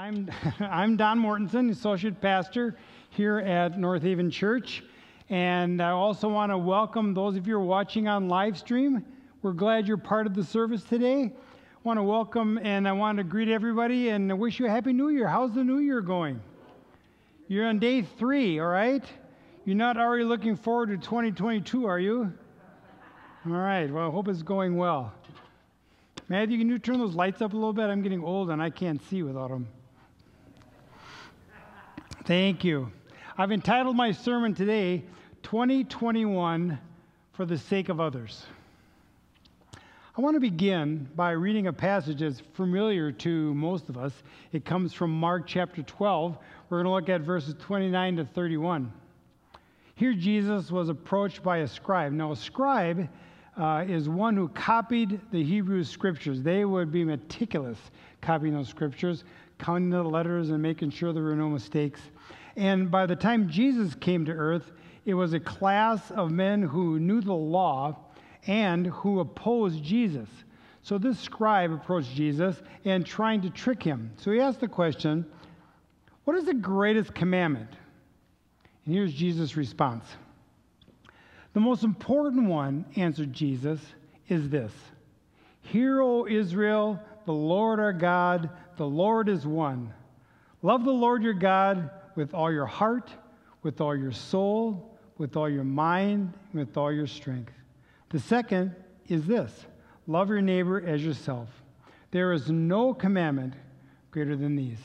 I'm Don Mortensen, Associate Pastor here at North Haven Church, and I also want to welcome those of you who are watching on live stream. We're glad you're part of the service today. I want to welcome and I want to greet everybody and wish you a Happy New Year. How's the New Year going? You're on day 3, all right? You're not already looking forward to 2022, are you? All right, well, I hope it's going well. Matthew, can you turn those lights up a little bit? I'm getting old and I can't see without them. Thank you. I've entitled my sermon today, 2021 for the Sake of Others. I want to begin by reading a passage that's familiar to most of us. It comes from Mark chapter 12. We're going to look at verses 29 to 31. Here Jesus was approached by a scribe. Now a scribe is one who copied the Hebrew scriptures. They would be meticulous copying those scriptures, counting the letters and making sure there were no mistakes. And by the time Jesus came to earth, it was a class of men who knew the law and who opposed Jesus. So this scribe approached Jesus and trying to trick him. So he asked the question, "What is the greatest commandment?" And here's Jesus' response. "The most important one," answered Jesus, "is this: Hear, O Israel, the Lord our God, the Lord is one. Love the Lord your God with all your heart, with all your soul, with all your mind, with all your strength. The second is this: love your neighbor as yourself. There is no commandment greater than these."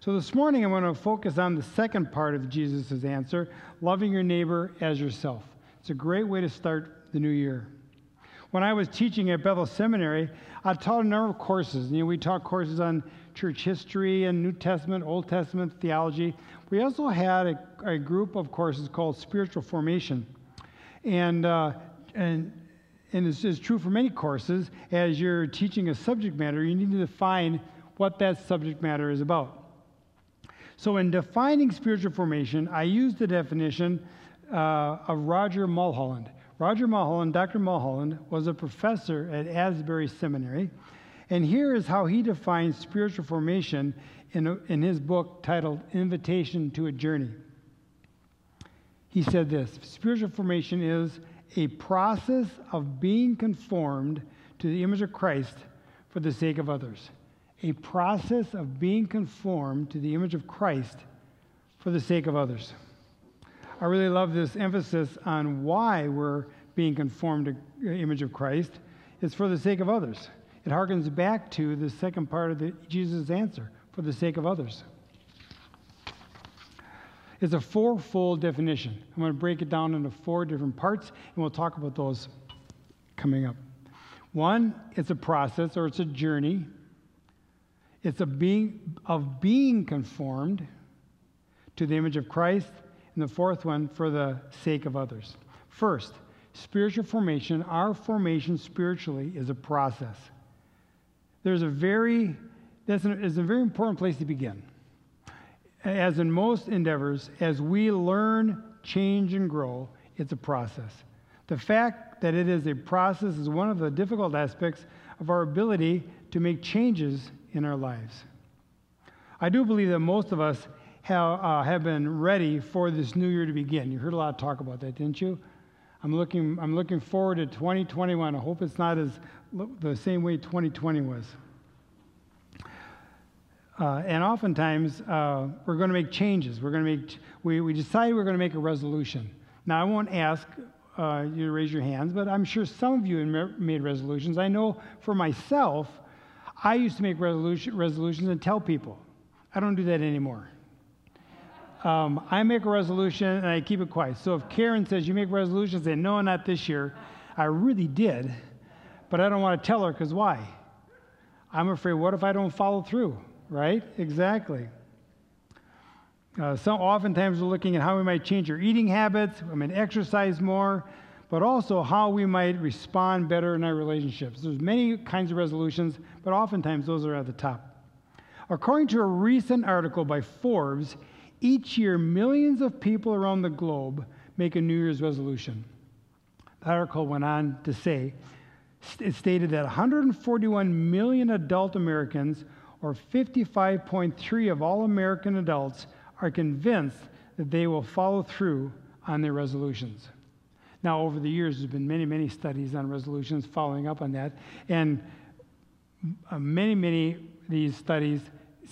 So this morning I'm going to focus on the second part of Jesus' answer, loving your neighbor as yourself. It's a great way to start the new year. When I was teaching at Bethel Seminary, I taught a number of courses. You know, we taught courses on church history and New Testament, Old Testament, theology. We also had a group of courses called Spiritual Formation. And this is true for many courses. As you're teaching a subject matter, you need to define what that subject matter is about. So in defining spiritual formation, I used the definition of Roger Mulholland. Roger Mulholland, Dr. Mulholland, was a professor at Asbury Seminary, and here is how he defines spiritual formation in his book titled Invitation to a Journey. He said this: "Spiritual formation is a process of being conformed to the image of Christ for the sake of others." A process of being conformed to the image of Christ for the sake of others. I really love this emphasis on why we're being conformed to the image of Christ. It's for the sake of others. It harkens back to the second part of Jesus' answer, for the sake of others. It's a fourfold definition. I'm going to break it down into 4 different parts, and we'll talk about those coming up. 1, it's a process, or it's a journey. It's a being of being conformed to the image of Christ. And the 4th one, for the sake of others. First, spiritual formation, our formation spiritually, is a process. It's a very important place to begin. As in most endeavors, as we learn, change, and grow, it's a process. The fact that it is a process is one of the difficult aspects of our ability to make changes in our lives. I do believe that most of us have been ready for this new year to begin. You heard a lot of talk about that, didn't you? I'm looking forward to 2021. I hope it's not the same way 2020 was. And oftentimes, we're going to make changes. We decide we're going to make a resolution. Now, I won't ask you to raise your hands, but I'm sure some of you have made resolutions. I know for myself, I used to make resolutions and tell people. I don't do that anymore. I make a resolution and I keep it quiet. So if Karen says, "You make resolutions," say, "No, not this year." I really did, but I don't want to tell her, because why? I'm afraid, what if I don't follow through? Right? Exactly. Oftentimes we're looking at how we might change our eating habits, exercise more, but also how we might respond better in our relationships. There's many kinds of resolutions, but oftentimes those are at the top. According to a recent article by Forbes, each year millions of people around the globe make a New Year's resolution. The article went on to say, it stated that 141 million adult Americans, or 55.3% of all American adults are convinced that they will follow through on their resolutions. Now, over the years, there's been many, many studies on resolutions following up on that, and many of these studies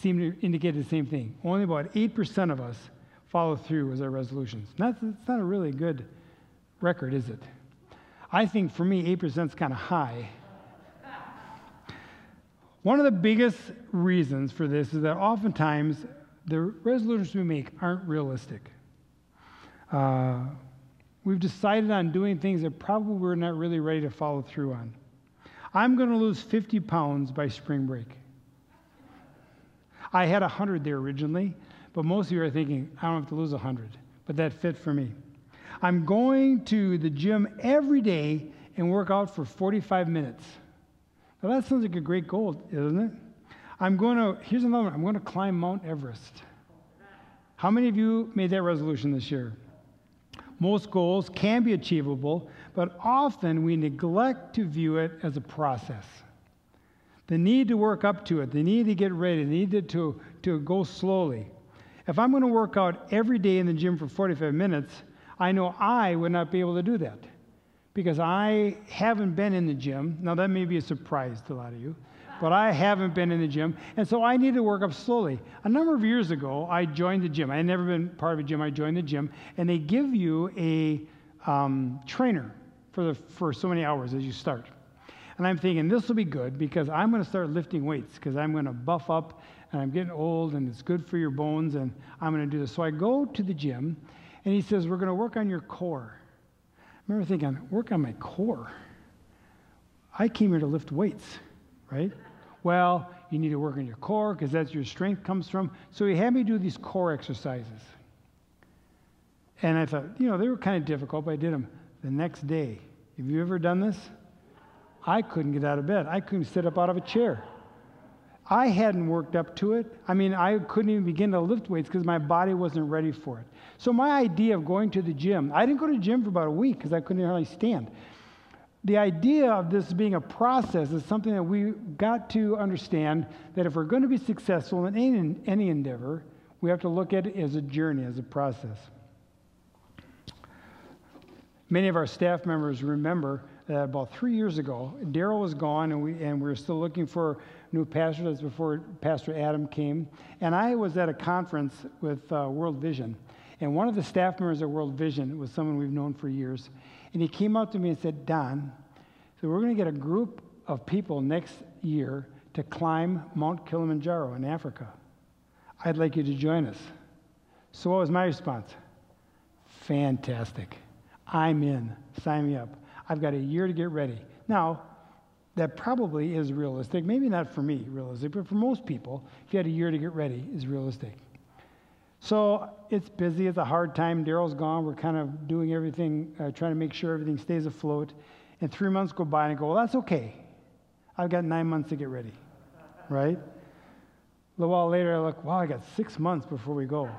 seem to indicate the same thing. Only about 8% of us follow through with our resolutions. That's not a really good record, is it? I think for me, 8% is kind of high. One of the biggest reasons for this is that oftentimes the resolutions we make aren't realistic. We've decided on doing things that probably we're not really ready to follow through on. I'm going to lose 50 pounds by spring break. I had 100 there originally, but most of you are thinking, I don't have to lose 100, but that fit for me. I'm going to the gym every day and work out for 45 minutes. Now that sounds like a great goal, doesn't it? Here's another one, I'm going to climb Mount Everest. How many of you made that resolution this year? Most goals can be achievable, but often we neglect to view it as a process. The need to work up to it, the need to get ready, the need to go slowly. If I'm going to work out every day in the gym for 45 minutes, I know I would not be able to do that because I haven't been in the gym. Now, that may be a surprise to a lot of you, but I haven't been in the gym, and so I need to work up slowly. A number of years ago, I joined the gym. I had never been part of a gym. I joined the gym, and they give you a trainer for so many hours as you start. And I'm thinking, this will be good because I'm going to start lifting weights because I'm going to buff up, and I'm getting old, and it's good for your bones, and I'm going to do this. So I go to the gym, and he says, we're going to work on your core. I remember thinking, work on my core? I came here to lift weights, right? Well, you need to work on your core because that's where your strength comes from. So he had me do these core exercises. And I thought, they were kind of difficult, but I did them. The next day, have you ever done this? I couldn't get out of bed. I couldn't sit up out of a chair. I hadn't worked up to it. I mean, I couldn't even begin to lift weights because my body wasn't ready for it. So my idea of going to the gym, I didn't go to the gym for about a week because I couldn't hardly stand. The idea of this being a process is something that we got to understand, that if we're going to be successful in any endeavor, we have to look at it as a journey, as a process. Many of our staff members remember that about 3 years ago, Daryl was gone, and we were still looking for new pastor. That's before Pastor Adam came. And I was at a conference with World Vision. And one of the staff members at World Vision was someone we've known for years. And he came up to me and said, Don, so we're going to get a group of people next year to climb Mount Kilimanjaro in Africa. I'd like you to join us. So what was my response? Fantastic. I'm in. Sign me up. I've got a year to get ready. Now, that probably is realistic. Maybe not for me, realistic, but for most people, if you had a year to get ready, is realistic. So it's busy. It's a hard time. Daryl's gone. We're kind of doing everything, trying to make sure everything stays afloat. And 3 months go by, and I go, well, that's okay. I've got 9 months to get ready, right? A little while later, I look, wow, I got 6 months before we go.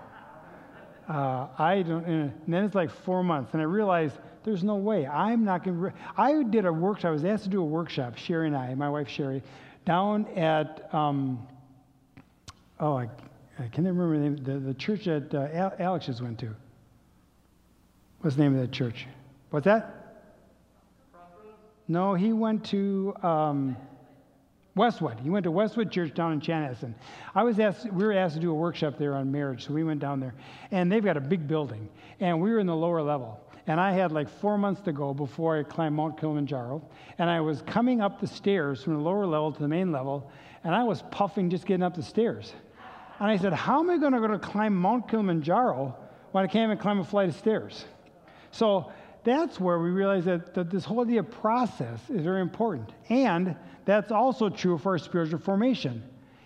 And then it's like 4 months, and I realized there's no way. I'm not going to. I did a workshop. I was asked to do a workshop, Sherry and I, my wife Sherry, down at, I can't remember the name, the church that Alex just went to. What's the name of that church? What's that? No, he went to Westwood. He went to Westwood Church down in Chanhassen. We were asked to do a workshop there on marriage, so we went down there. And they've got a big building, and we were in the lower level. And I had like 4 months to go before I climbed Mount Kilimanjaro. And I was coming up the stairs from the lower level to the main level, and I was puffing just getting up the stairs. And I said, how am I going to go to climb Mount Kilimanjaro when I can't even climb a flight of stairs? So that's where we realize that this whole idea of process is very important. And that's also true for our spiritual formation.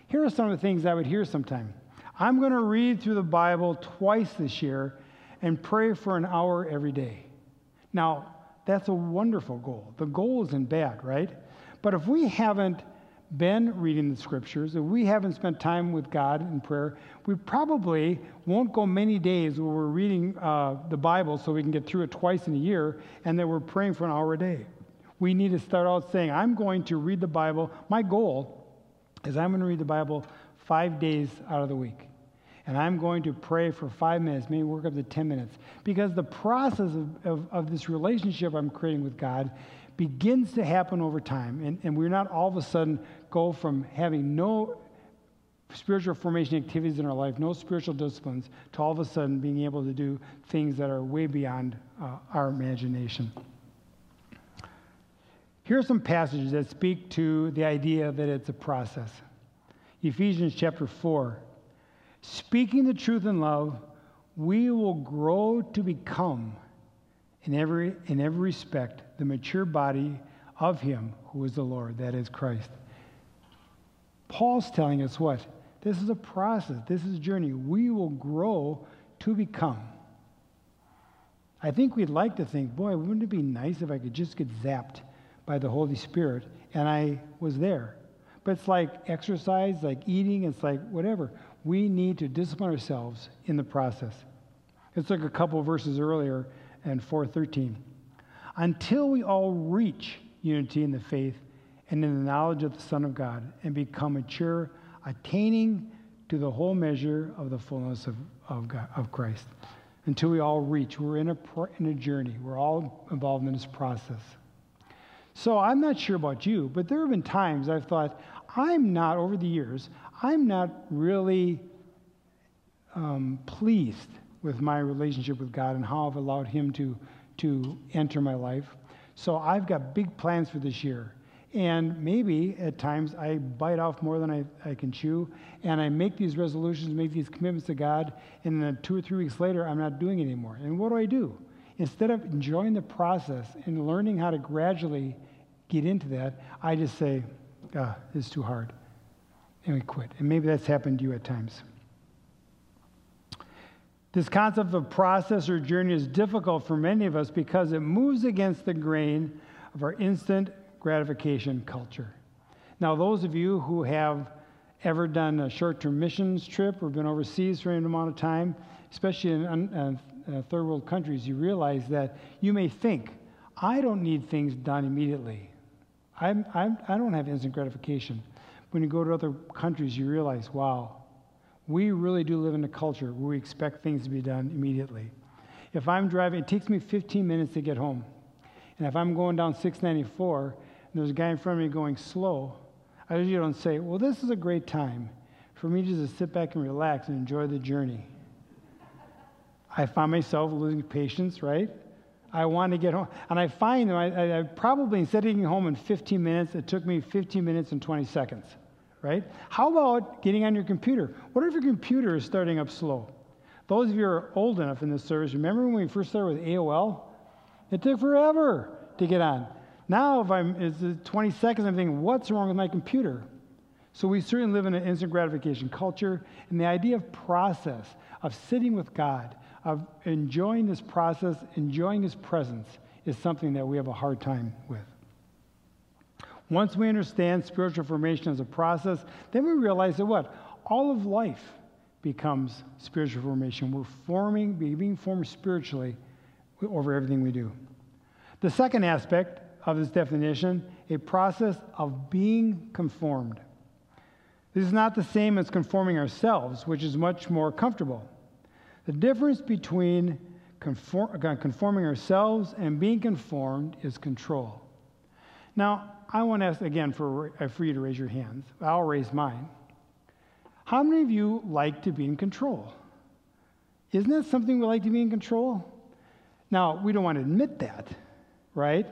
Here are some of the things I would hear sometime. I'm going to read through the Bible twice this year and pray for an hour every day. Now, that's a wonderful goal. The goal isn't bad, right? But if we haven't been reading the scriptures, if we haven't spent time with God in prayer, we probably won't go many days where we're reading the Bible so we can get through it twice in a year, and then we're praying for an hour a day. We need to start out saying, I'm going to read the Bible. My goal is I'm going to read the Bible 5 days out of the week. And I'm going to pray for 5 minutes, maybe work up to 10 minutes. Because the process of this relationship I'm creating with God begins to happen over time. And we're not all of a sudden go from having no spiritual formation activities in our life, no spiritual disciplines, to all of a sudden being able to do things that are way beyond our imagination. Here are some passages that speak to the idea that it's a process. Ephesians chapter 4. Speaking the truth in love, we will grow to become, in every respect, the mature body of Him who is the Lord, that is Christ. Paul's telling us what? This is a process. This is a journey. We will grow to become. I think we'd like to think, boy, wouldn't it be nice if I could just get zapped by the Holy Spirit and I was there. But it's like exercise, like eating, it's like whatever. We need to discipline ourselves in the process. It's like a couple of verses earlier in 4:13. Until we all reach unity in the faith and in the knowledge of the Son of God and become mature, attaining to the whole measure of the fullness of God, of Christ. Until we all reach. We're in a journey. We're all involved in this process. So I'm not sure about you, but there have been times I've thought, over the years, I'm not really pleased with my relationship with God and how I've allowed Him to enter my life. So I've got big plans for this year. And maybe at times I bite off more than I can chew, and I make these resolutions, make these commitments to God, and then 2 or 3 weeks later, I'm not doing it anymore. And what do? Instead of enjoying the process and learning how to gradually get into that, I just say, it's too hard. And we quit. And maybe that's happened to you at times. This concept of process or journey is difficult for many of us because it moves against the grain of our instant gratification culture. Now, those of you who have ever done a short-term missions trip or been overseas for an amount of time, especially in third world countries, you realize that you may think, I don't need things done immediately. I don't have instant gratification. When you go to other countries, you realize, wow, we really do live in a culture where we expect things to be done immediately. If I'm driving, it takes me 15 minutes to get home. And if I'm going down 694 and there's a guy in front of me going slow, I usually don't say, well, this is a great time for me just to sit back and relax and enjoy the journey. I find myself losing patience, right? I want to get home. And I find that I probably, instead of getting home in 15 minutes, it took me 15 minutes and 20 seconds, right? How about getting on your computer? What if your computer is starting up slow? Those of you who are old enough in this service, remember when we first started with AOL? It took forever to get on. Now, if it's 20 seconds, I'm thinking, what's wrong with my computer? So we certainly live in an instant gratification culture, and the idea of process, of sitting with God, of enjoying this process, enjoying His presence, is something that we have a hard time with. Once we understand spiritual formation as a process, then we realize that what? All of life becomes spiritual formation. We're being formed spiritually over everything we do. The second aspect of this definition, a process of being conformed. This is not the same as conforming ourselves, which is much more comfortable. The difference between conforming ourselves and being conformed is control. Now, I want to ask again for you to raise your hands. I'll raise mine. How many of you like to be in control? Isn't that something we like to be in control? Now, we don't want to admit that, right?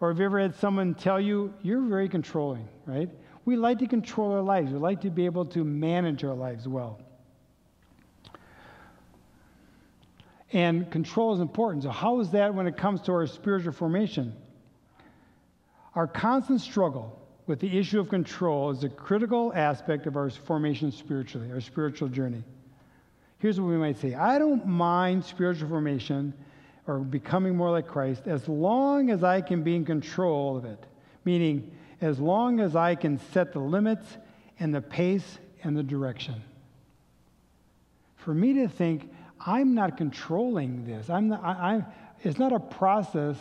Or have you ever had someone tell you, you're very controlling, right? We like to control our lives. We like to be able to manage our lives well. And control is important. So how is that when it comes to our spiritual formation? Our constant struggle with the issue of control is a critical aspect of our formation spiritually, our spiritual journey. Here's what we might say. I don't mind spiritual formation or becoming more like Christ as long as I can be in control of it, meaning as long as I can set the limits and the pace and the direction. For me to think, I'm not controlling this. It's not a process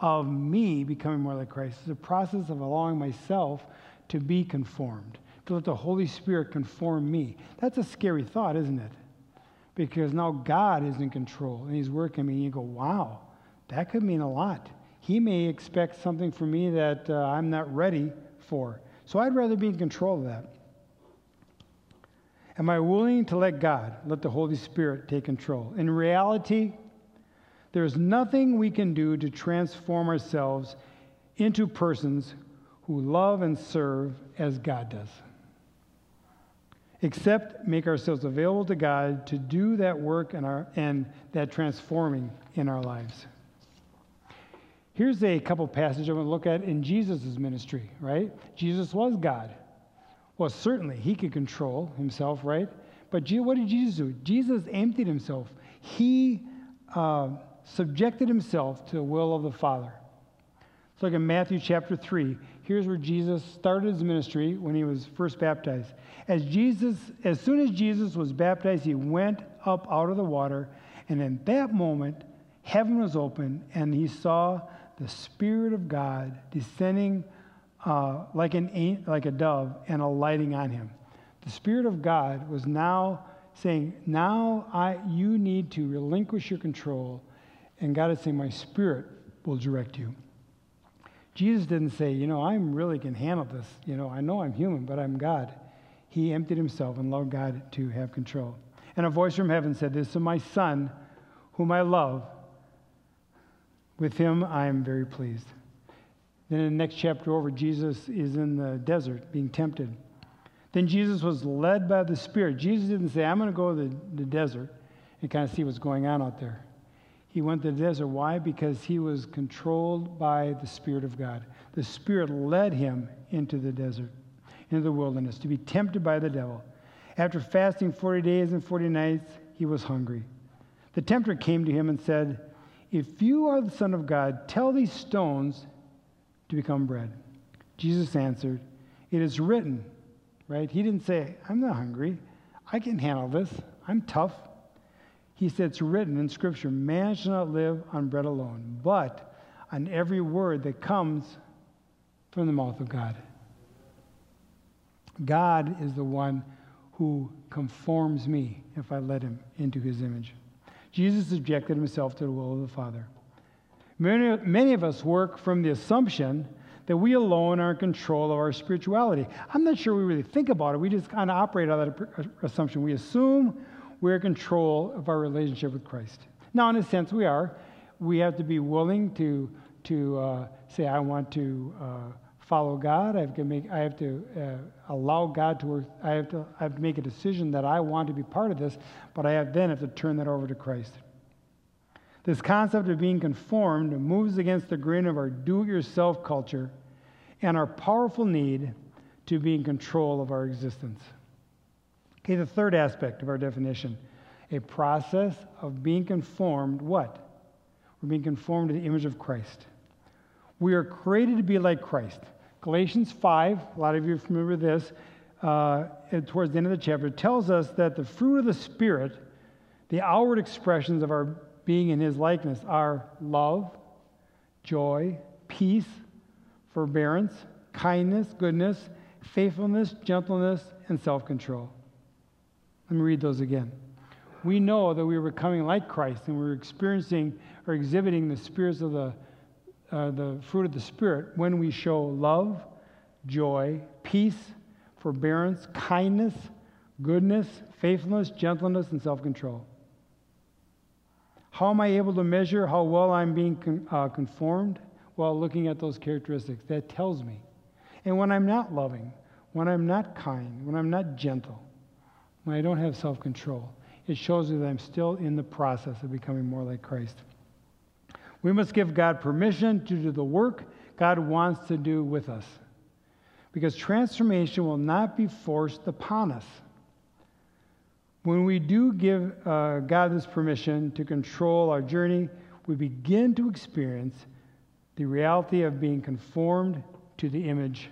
of me becoming more like Christ. It's a process of allowing myself to be conformed, to let the Holy Spirit conform me. That's a scary thought, isn't it? Because now God is in control and he's working me. And you go, wow, that could mean a lot. He may expect something from me that I'm not ready for. So I'd rather be in control of that. Am I willing to let God, let the Holy Spirit take control? In reality, there's nothing we can do to transform ourselves into persons who love and serve as God does, except make ourselves available to God to do that work and that transforming in our lives. Here's a couple passages I'm going to look at in Jesus' ministry, right? Jesus was God. Well, certainly he could control himself, right? But what did Jesus do? Jesus emptied himself. He subjected himself to the will of the Father. Let's look at Matthew chapter 3. Here's where Jesus started his ministry when he was first baptized. As soon as Jesus was baptized, he went up out of the water, and in that moment, heaven was open, and he saw the Spirit of God descending like a dove and alighting on him. The Spirit of God was now saying, you need to relinquish your control, and God is saying, my Spirit will direct you. Jesus didn't say, I really can handle this. I know I'm human, but I'm God. He emptied himself and allowed God to have control. And a voice from heaven said, this is my Son, whom I love. With him I am very pleased. Then in the next chapter over, Jesus is in the desert being tempted. Then Jesus was led by the Spirit. Jesus didn't say, I'm going to go to the desert and kind of see what's going on out there. He went to the desert. Why? Because he was controlled by the Spirit of God. The Spirit led him into the desert, into the wilderness, to be tempted by the devil. After fasting 40 days and 40 nights, he was hungry. The tempter came to him and said, if you are the Son of God, tell these stones to become bread. Jesus answered, it is written, right? He didn't say, I'm not hungry. I can handle this. I'm tough. He said, it's written in Scripture, man shall not live on bread alone, but on every word that comes from the mouth of God. God is the one who conforms me if I let him into his image. Jesus subjected himself to the will of the Father. Many of us work from the assumption that we alone are in control of our spirituality. I'm not sure we really think about it. We just kind of operate on that assumption. We assume we're in control of our relationship with Christ. Now, in a sense, we are. We have to be willing to say, I want to follow God. I have to allow God to work. I have to make a decision that I want to be part of this, but I have to turn that over to Christ. This concept of being conformed moves against the grain of our do-it-yourself culture and our powerful need to be in control of our existence. Okay, the third aspect of our definition, a process of being conformed what? We're being conformed to the image of Christ. We are created to be like Christ. Galatians 5, a lot of you are familiar with this, towards the end of the chapter, tells us that the fruit of the Spirit, the outward expressions of our being in his likeness, are love, joy, peace, forbearance, kindness, goodness, faithfulness, gentleness, and self-control. Let me read those again. We know that we were becoming like Christ, and we were experiencing or exhibiting the spirits of the fruit of the Spirit when we show love, joy, peace, forbearance, kindness, goodness, faithfulness, gentleness, and self-control. How am I able to measure how well I'm being conformed? Well, looking at those characteristics. That tells me. And when I'm not loving, when I'm not kind, when I'm not gentle, when I don't have self-control, it shows me that I'm still in the process of becoming more like Christ. We must give God permission to do the work God wants to do with us, because transformation will not be forced upon us. When we do give God this permission to control our journey, we begin to experience the reality of being conformed to the image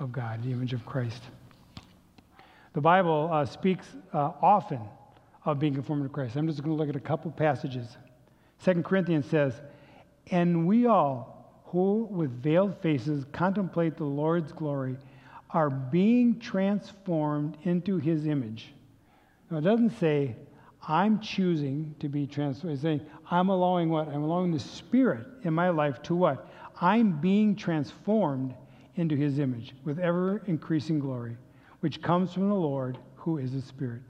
of God, the image of Christ. The Bible speaks often of being conformed to Christ. I'm just going to look at a couple passages. 2 Corinthians says, and we all who with veiled faces contemplate the Lord's glory are being transformed into his image. Now, it doesn't say, I'm choosing to be transformed. It's saying, I'm allowing what? I'm allowing the Spirit in my life to what? I'm being transformed into his image with ever-increasing glory, which comes from the Lord who is the Spirit.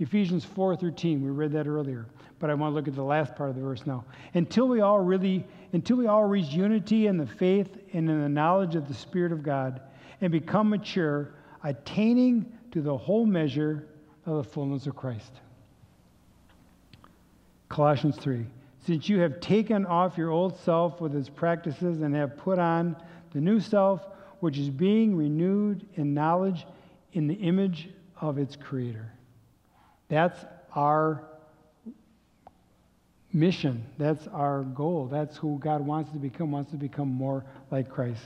Ephesians 4:13, we read that earlier, but I want to look at the last part of the verse now. Until we all reach unity in the faith and in the knowledge of the Spirit of God and become mature, attaining to the whole measure of the fullness of Christ. Colossians 3, since you have taken off your old self with its practices and have put on the new self, which is being renewed in knowledge in the image of its Creator. That's our mission. That's our goal. That's who God wants to become more like Christ.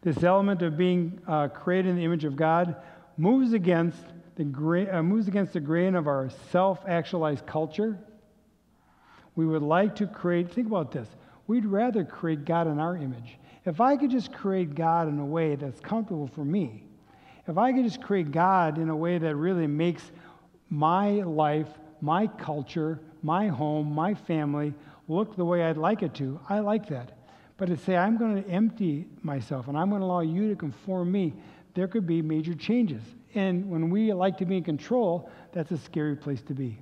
This element of being created in the image of God moves against the grain of our self-actualized culture. We would like to create, think about this, we'd rather create God in our image. If I could just create God in a way that's comfortable for me, if I could just create God in a way that really makes my life, my culture, my home, my family look the way I'd like it to, I like that. But to say I'm going to empty myself and I'm going to allow you to conform me, there could be major changes. And when we like to be in control, that's a scary place to be.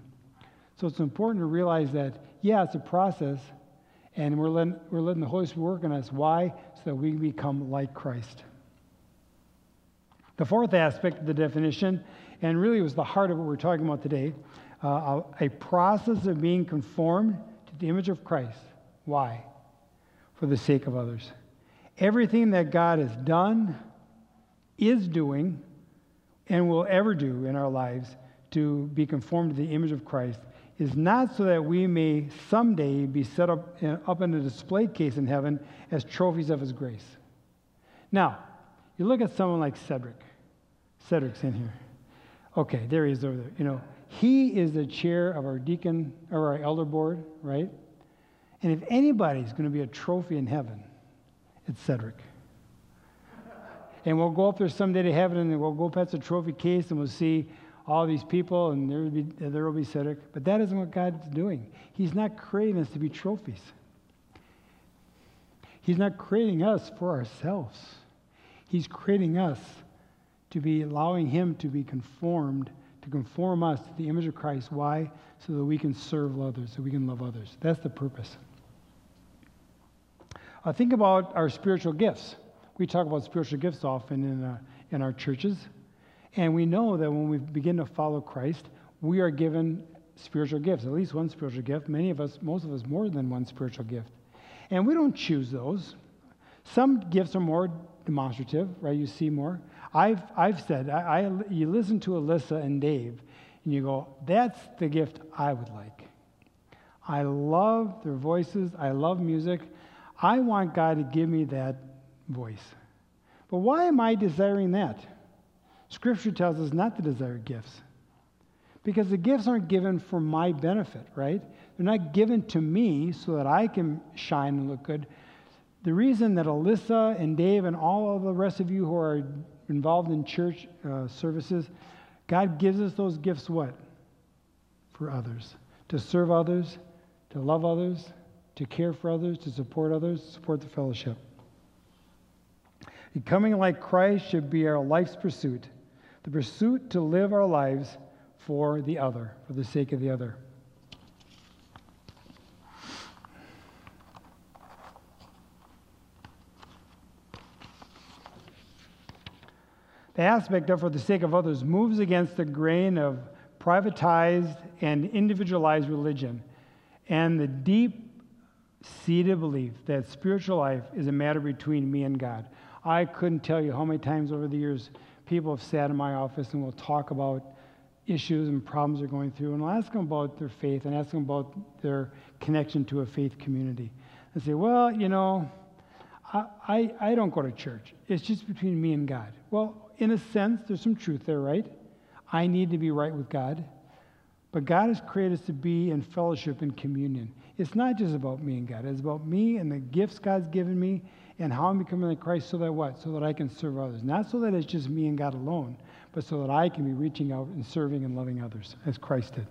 So it's important to realize that, yeah, it's a process, and we're letting the Holy Spirit work on us. Why? So that we become like Christ. The fourth aspect of the definition, and really it was the heart of what we're talking about today, a process of being conformed to the image of Christ. Why? For the sake of others. Everything that God has done, is doing, and will ever do in our lives to be conformed to the image of Christ is not so that we may someday be set up in a display case in heaven as trophies of his grace. Now, you look at someone like Cedric. Cedric's in here. Okay, there he is over there. You know, he is the chair of our deacon or our elder board, right? And if anybody's going to be a trophy in heaven, it's Cedric. And we'll go up there someday to heaven, and we'll go past the trophy case, and we'll see all these people, and there will be Cedric. But that isn't what God's doing. He's not creating us to be trophies. He's not creating us for ourselves. He's creating us to be allowing him to be conformed, to conform us to the image of Christ. Why? So that we can serve others, so we can love others. That's the purpose. Think about our spiritual gifts. We talk about spiritual gifts often in our churches. And we know that when we begin to follow Christ, we are given spiritual gifts, at least one spiritual gift. Many of us, most of us, more than one spiritual gift. And we don't choose those. Some gifts are more demonstrative, right? You see more. I've said, you listen to Alyssa and Dave, and you go, that's the gift I would like. I love their voices. I love music. I want God to give me that voice. But why am I desiring that? Scripture tells us not to desire gifts, because the gifts aren't given for my benefit, right? They're not given to me so that I can shine and look good. The reason that Alyssa and Dave and all of the rest of you who are involved in church services, God gives us those gifts what? For others. To serve others, to love others, to care for others, to support the fellowship. Becoming like Christ should be our life's pursuit. The pursuit to live our lives for the other, for the sake of the other. The aspect of for the sake of others moves against the grain of privatized and individualized religion and the deep-seated belief that spiritual life is a matter between me and God. I couldn't tell you how many times over the years people have sat in my office and will talk about issues and problems they're going through, and I'll ask them about their faith and ask them about their connection to a faith community. I say, well, you know, I don't go to church. It's just between me and God. Well, in a sense, there's some truth there, right? I need to be right with God. But God has created us to be in fellowship and communion. It's not just about me and God. It's about me and the gifts God's given me and how I'm becoming like Christ so that what? So that I can serve others. Not so that it's just me and God alone, but so that I can be reaching out and serving and loving others as Christ did.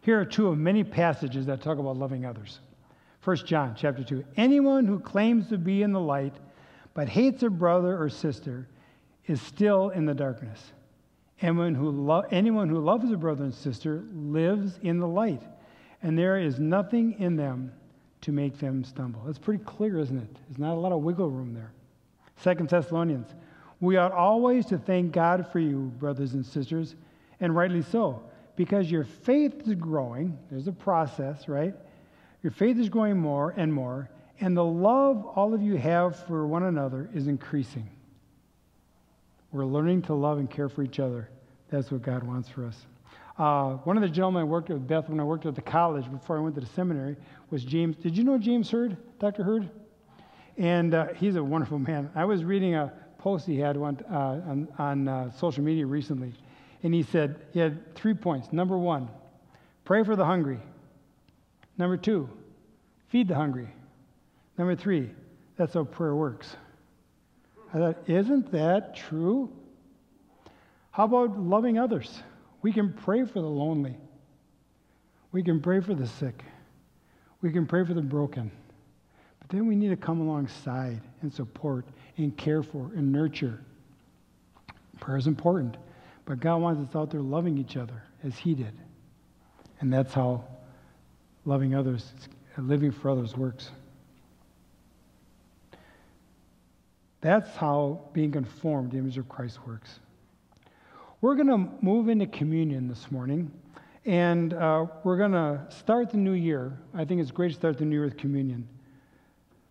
Here are two of many passages that talk about loving others. 1 John chapter 2. Anyone who claims to be in the light but hates a brother or sister is still in the darkness. Anyone who loves a brother and sister lives in the light, and there is nothing in them to make them stumble. That's pretty clear, isn't it? There's not a lot of wiggle room there. 2 Thessalonians. We ought always to thank God for you, brothers and sisters, and rightly so, because your faith is growing. There's a process, right? Your faith is growing more and more, and the love all of you have for one another is increasing. We're learning to love and care for each other. That's what God wants for us. One of the gentlemen I worked with, Beth, when I worked at the college before I went to the seminary, was James. Did you know James Hurd, Dr. Hurd? And he's a wonderful man. I was reading a post he had on social media recently, and he said he had 3 points. Number one, pray for the hungry. Number two, feed the hungry. Number three, that's how prayer works. I thought, isn't that true? How about loving others? We can pray for the lonely. We can pray for the sick. We can pray for the broken. But then we need to come alongside and support and care for and nurture. Prayer is important, but God wants us out there loving each other as He did. And that's how loving others, living for others works. That's how being conformed to the image of Christ works. We're going to move into communion this morning, and we're going to start the new year. I think it's great to start the new year with communion.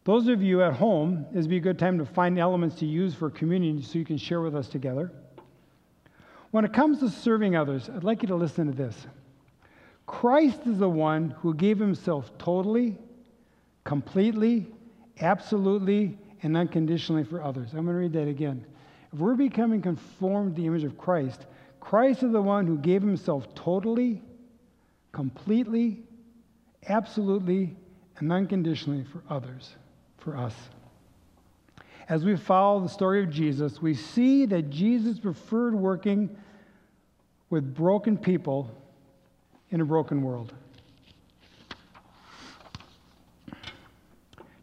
Those of you at home, this would be a good time to find elements to use for communion so you can share with us together. When it comes to serving others, I'd like you to listen to this. Christ is the one who gave Himself totally, completely, absolutely, and unconditionally for others. I'm going to read that again. If we're becoming conformed to the image of Christ, Christ is the one who gave Himself totally, completely, absolutely, and unconditionally for others, for us. As we follow the story of Jesus, we see that Jesus preferred working with broken people in a broken world.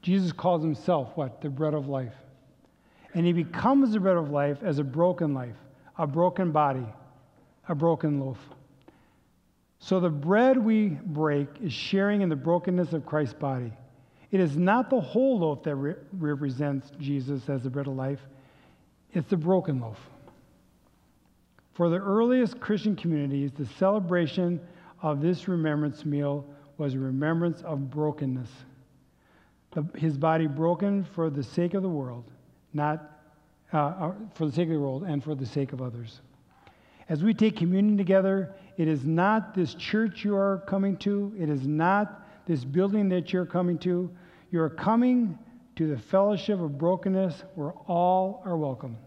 Jesus calls Himself, what? The bread of life. And He becomes the bread of life as a broken life, a broken body, a broken loaf. So the bread we break is sharing in the brokenness of Christ's body. It is not the whole loaf that represents Jesus as the bread of life. It's the broken loaf. For the earliest Christian communities, the celebration of this remembrance meal was a remembrance of brokenness. His body broken for the sake of the world, for the sake of the world and for the sake of others. As we take communion together, it is not this church you are coming to. It is not this building that you're coming to. You are coming to the fellowship of brokenness where all are welcome.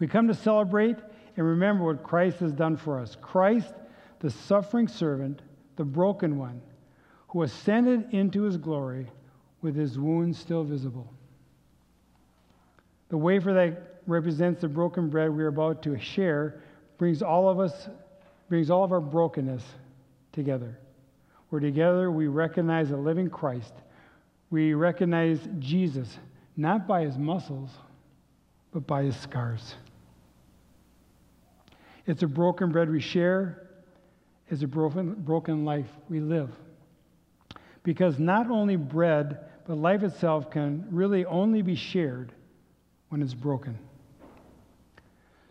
We come to celebrate and remember what Christ has done for us. Christ, the suffering servant, the broken one, who ascended into His glory with His wounds still visible. The wafer that represents the broken bread we are about to share brings all of our brokenness together. Where together we recognize a living Christ. We recognize Jesus, not by His muscles, but by His scars. It's a broken bread we share. It's a broken life we live. Because not only bread, but life itself can really only be shared when it's broken.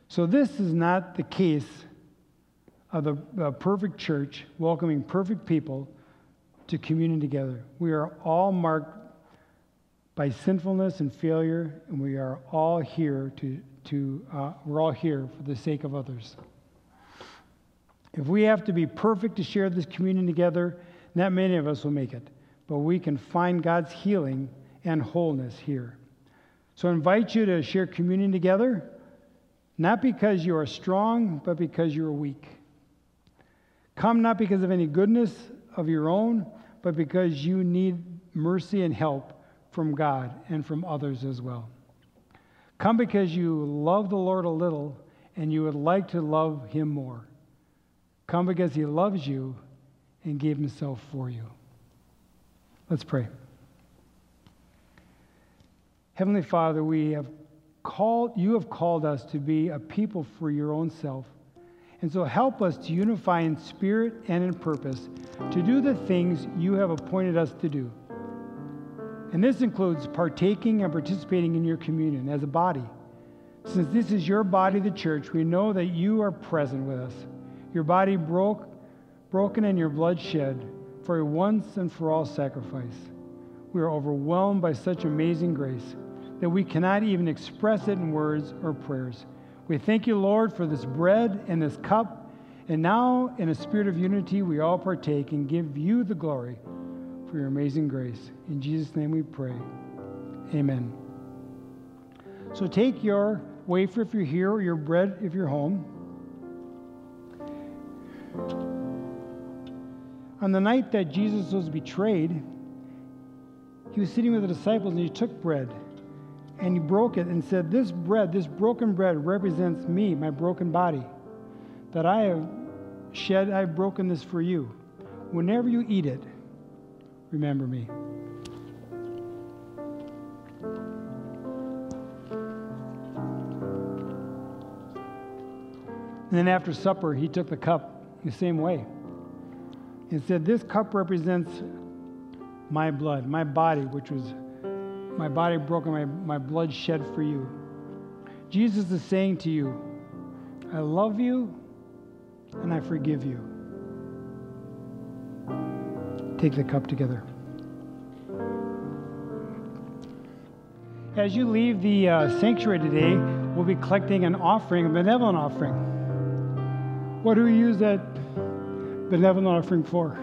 So this is not the case of the perfect church welcoming perfect people to communion together. We are all marked by sinfulness and failure, and we are all here we're all here for the sake of others. If we have to be perfect to share this communion together, not many of us will make it, but we can find God's healing and wholeness here. So I invite you to share communion together, not because you are strong, but because you are weak. Come not because of any goodness of your own, but because you need mercy and help from God and from others as well. Come because you love the Lord a little and you would like to love him more. Come because he loves you and gave himself for you. Let's pray. Heavenly Father, you have called us to be a people for your own self. And so help us to unify in spirit and in purpose to do the things you have appointed us to do. And this includes partaking and participating in your communion as a body. Since this is your body, the church, we know that you are present with us. Your body broken and your blood shed for a once and for all sacrifice. We are overwhelmed by such amazing grace that we cannot even express it in words or prayers. We thank you, Lord, for this bread and this cup. And now, in a spirit of unity, we all partake and give you the glory for your amazing grace. In Jesus' name we pray. Amen. So take your wafer if you're here or your bread if you're home. On the night that Jesus was betrayed, he was sitting with the disciples and he took bread and he broke it and said, "This bread, this broken bread represents me, my broken body, that I have shed. I've broken this for you. Whenever you eat it, remember me." And then after supper, he took the cup the same way and said, "This cup represents my blood, my body, which was my body broken, my blood shed for you." Jesus is saying to you, I love you and I forgive you. Take the cup together. As you leave the sanctuary today, we'll be collecting an offering, a benevolent offering. What do we use that benevolent offering for?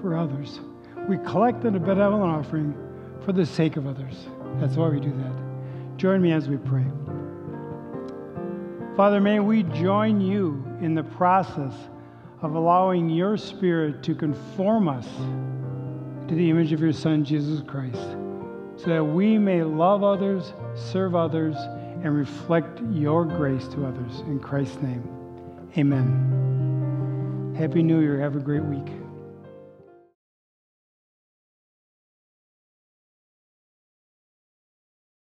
For others. We collected a benevolent offering for the sake of others. That's why we do that. Join me as we pray. Father, may we join you in the process of allowing your Spirit to conform us to the image of your Son, Jesus Christ, so that we may love others, serve others, and reflect your grace to others. In Christ's name, amen. Happy New Year. Have a great week.